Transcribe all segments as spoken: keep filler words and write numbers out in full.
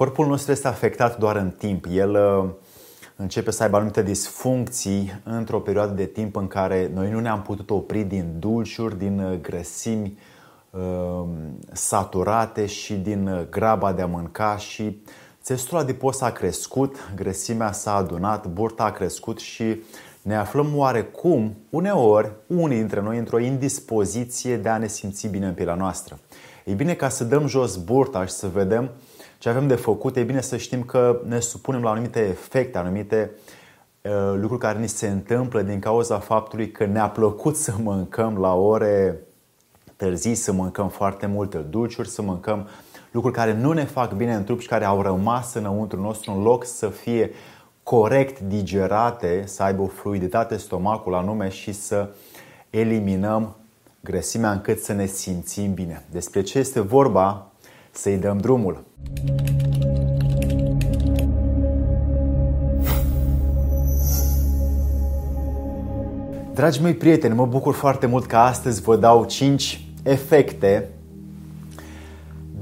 Corpul nostru este afectat doar în timp. El începe să aibă anumite disfuncții într-o perioadă de timp în care noi nu ne-am putut opri din dulciuri, din grăsimi saturate și din graba de a mânca, și țesutul adipos a crescut, grăsimea s-a adunat, burta a crescut și ne aflăm oarecum, uneori, unii dintre noi într-o indispoziție de a ne simți bine în pielea noastră. Ei bine, ca să dăm jos burta și să vedem ce avem de făcut, e bine să știm că ne supunem la anumite efecte, anumite uh, lucruri care ni se întâmplă din cauza faptului că ne-a plăcut să mâncăm la ore târzii, să mâncăm foarte multe dulciuri, să mâncăm lucruri care nu ne fac bine în trup și care au rămas înăuntru nostru, în loc să fie corect digerate, să aibă o fluiditate stomacul anume și să eliminăm grăsimea încât să ne simțim bine. Despre ce este vorba? Să-i dăm drumul! Dragii mei prieteni, mă bucur foarte mult că astăzi vă dau cinci efecte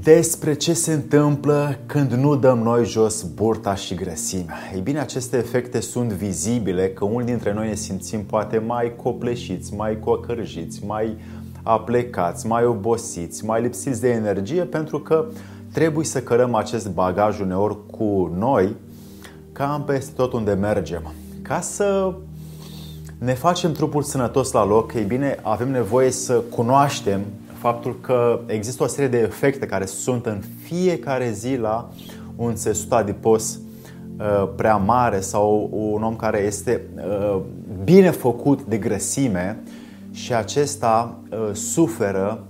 despre ce se întâmplă când nu dăm noi jos burta și grăsimea. Ei bine, aceste efecte sunt vizibile, că unii dintre noi ne simțim poate mai copleșiți, mai cocărjiți, mai aplecați, mai obosiți, mai lipsiți de energie, pentru că trebuie să cărăm acest bagaj uneori cu noi, cam peste tot unde mergem. Ca să ne facem trupul sănătos la loc, ei bine, avem nevoie să cunoaștem faptul că există o serie de efecte care sunt în fiecare zi la un țesut adipos prea mare sau un om care este bine făcut de grăsime, și acesta suferă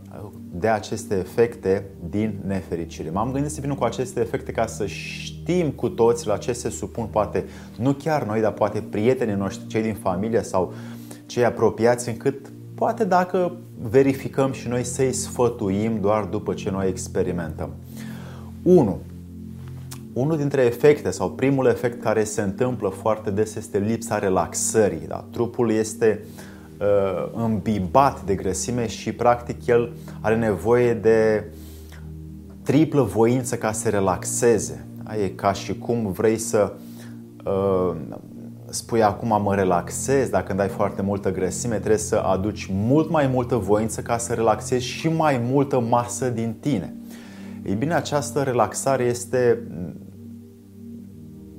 de aceste efecte din nefericire. M-am gândit să vin cu aceste efecte ca să știm cu toți la ce se supun, poate nu chiar noi, dar poate prietenii noștri, cei din familie sau cei apropiați, încât poate dacă verificăm și noi să-i sfătuim doar după ce noi experimentăm. unu. Unul dintre efecte sau primul efect care se întâmplă foarte des este lipsa relaxării. Da? Trupul este îmbibat de grăsime și practic el are nevoie de triplă voință ca să se relaxeze. E ca și cum vrei să uh, spui acum mă relaxez, dar când ai foarte multă grăsime trebuie să aduci mult mai multă voință ca să relaxezi și mai multă masă din tine. Ei bine, această relaxare este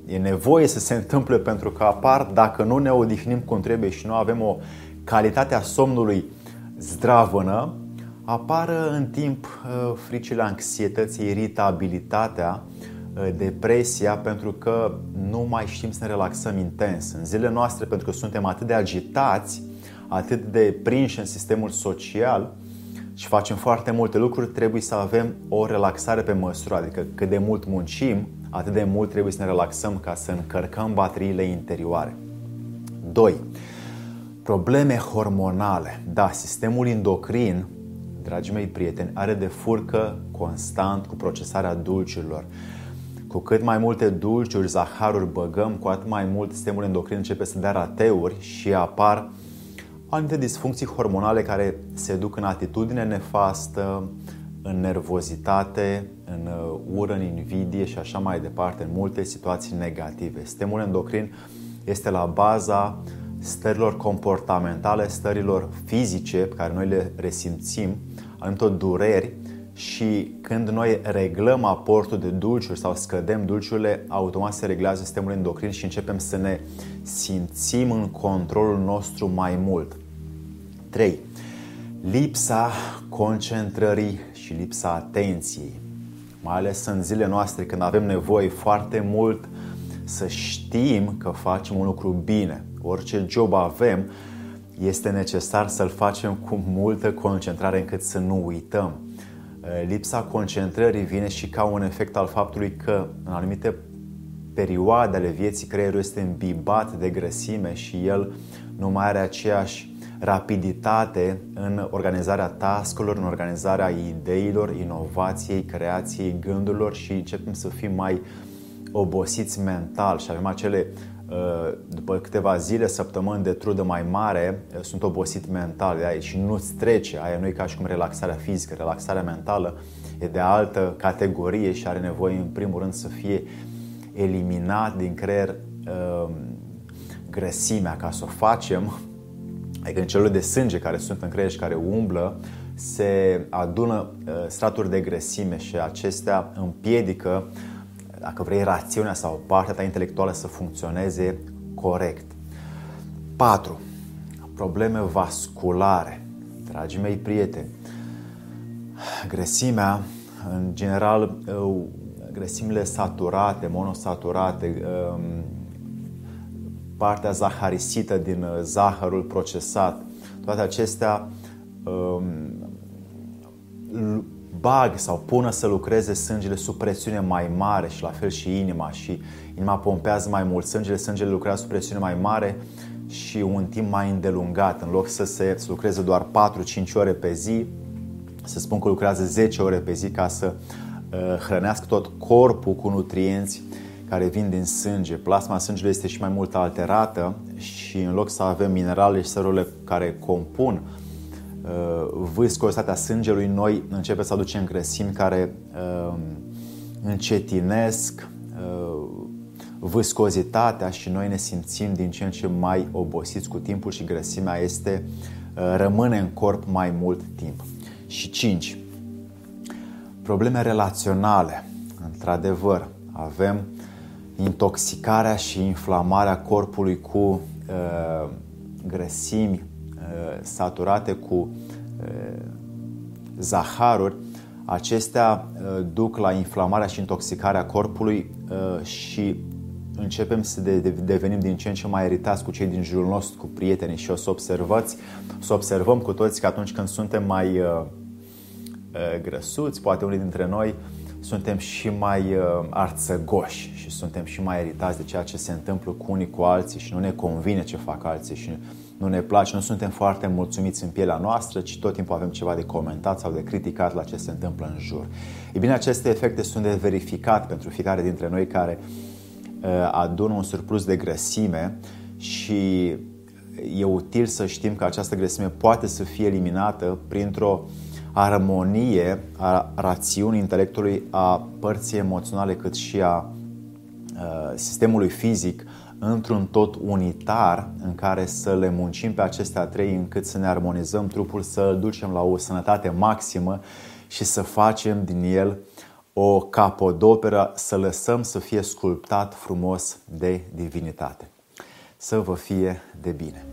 e nevoie să se întâmple, pentru că apar, dacă nu ne odihnim cum trebuie și nu avem o calitatea somnului zdravănă, apară în timp fricile anxietății, iritabilitatea, depresia, pentru că nu mai știm să ne relaxăm intens. În zilele noastre, pentru că suntem atât de agitați, atât de prinși în sistemul social și facem foarte multe lucruri, trebuie să avem o relaxare pe măsură, adică cât de mult muncim, atât de mult trebuie să ne relaxăm ca să încărcăm bateriile interioare. doi. Probleme hormonale. Da, sistemul endocrin, dragii mei prieteni, are de furcă constant cu procesarea dulciurilor. Cu cât mai multe dulciuri, zaharuri băgăm, cu atât mai mult sistemul endocrin începe să dea rateuri și apar anumite disfuncții hormonale care se duc în atitudine nefastă, în nervozitate, în ură, în invidie și așa mai departe, în multe situații negative. Sistemul endocrin este la baza stărilor comportamentale, stărilor fizice pe care noi le resimțim, anumite dureri, și când noi reglăm aportul de dulciuri sau scădem dulciurile, automat se reglează sistemul endocrin și începem să ne simțim în controlul nostru mai mult. trei. Lipsa concentrării și lipsa atenției. Mai ales în zilele noastre, când avem nevoie foarte mult să știm că facem un lucru bine. Orice job avem, este necesar să-l facem cu multă concentrare încât să nu uităm. Lipsa concentrării vine și ca un efect al faptului că în anumite perioade ale vieții creierul este îmbibat de grăsime și el nu mai are aceeași rapiditate în organizarea task-urilor, în organizarea ideilor, inovației, creației, gândurilor, și începem să fim mai obosiți mental și avem acele după câteva zile, săptămâni de trudă mai mare, sunt obosit mental de aia și nu-ți trece. Aia nu e ca și cum relaxarea fizică, relaxarea mentală e de altă categorie și are nevoie în primul rând să fie eliminat din creier grăsimea, ca să o facem. Adică în celule de sânge care sunt în creier și care umblă se adună straturi de grăsime și acestea împiedică, dacă vrei, rațiunea sau partea ta intelectuală să funcționeze corect. patru. Probleme vasculare. Dragii mei prieteni, grăsimea, în general, grăsimile saturate, monosaturate, partea zaharisită din zahărul procesat, toate acestea bag sau pună să lucreze sângele sub presiune mai mare și la fel și inima. Și inima pompează mai mult sângele, sângele lucrează sub presiune mai mare și un timp mai îndelungat. În loc să se să lucreze doar patru-cinci ore pe zi, se spun că lucrează zece ore pe zi ca să uh, hrănească tot corpul cu nutrienți care vin din sânge. Plasma sângelui este și mai mult alterată și în loc să avem minerale și sărurile care compun viscozitatea sângelui, noi începem să aducem grăsimi care uh, încetinesc uh, viscozitatea și noi ne simțim din ce în ce mai obosiți cu timpul și grăsimea este, uh, rămâne în corp mai mult timp. Și cinci. Probleme relaționale. Într-adevăr, avem intoxicarea și inflamarea corpului cu uh, grăsimi saturate cu zaharuri. Acestea duc la inflamarea și intoxicarea corpului și începem să devenim din ce în ce mai iritați cu cei din jurul nostru, cu prietenii, și o să observați, să observăm cu toți că atunci când suntem mai grăsuți, poate unii dintre noi suntem și mai arțăgoși și suntem și mai iritați de ceea ce se întâmplă cu unii cu alții și nu ne convine ce fac alții și nu ne place, nu suntem foarte mulțumiți în pielea noastră, ci tot timpul avem ceva de comentat sau de criticat la ce se întâmplă în jur. E bine, aceste efecte sunt de verificat pentru fiecare dintre noi care uh, adună un surplus de grăsime și e util să știm că această grăsime poate să fie eliminată printr-o armonie a rațiunii, intelectului, a părții emoționale, cât și a uh, sistemului fizic, într-un tot unitar în care să le muncim pe acestea trei încât să ne armonizăm trupul, să-l ducem la o sănătate maximă și să facem din el o capodoperă, să lăsăm să fie sculptat frumos de divinitate. Să vă fie de bine!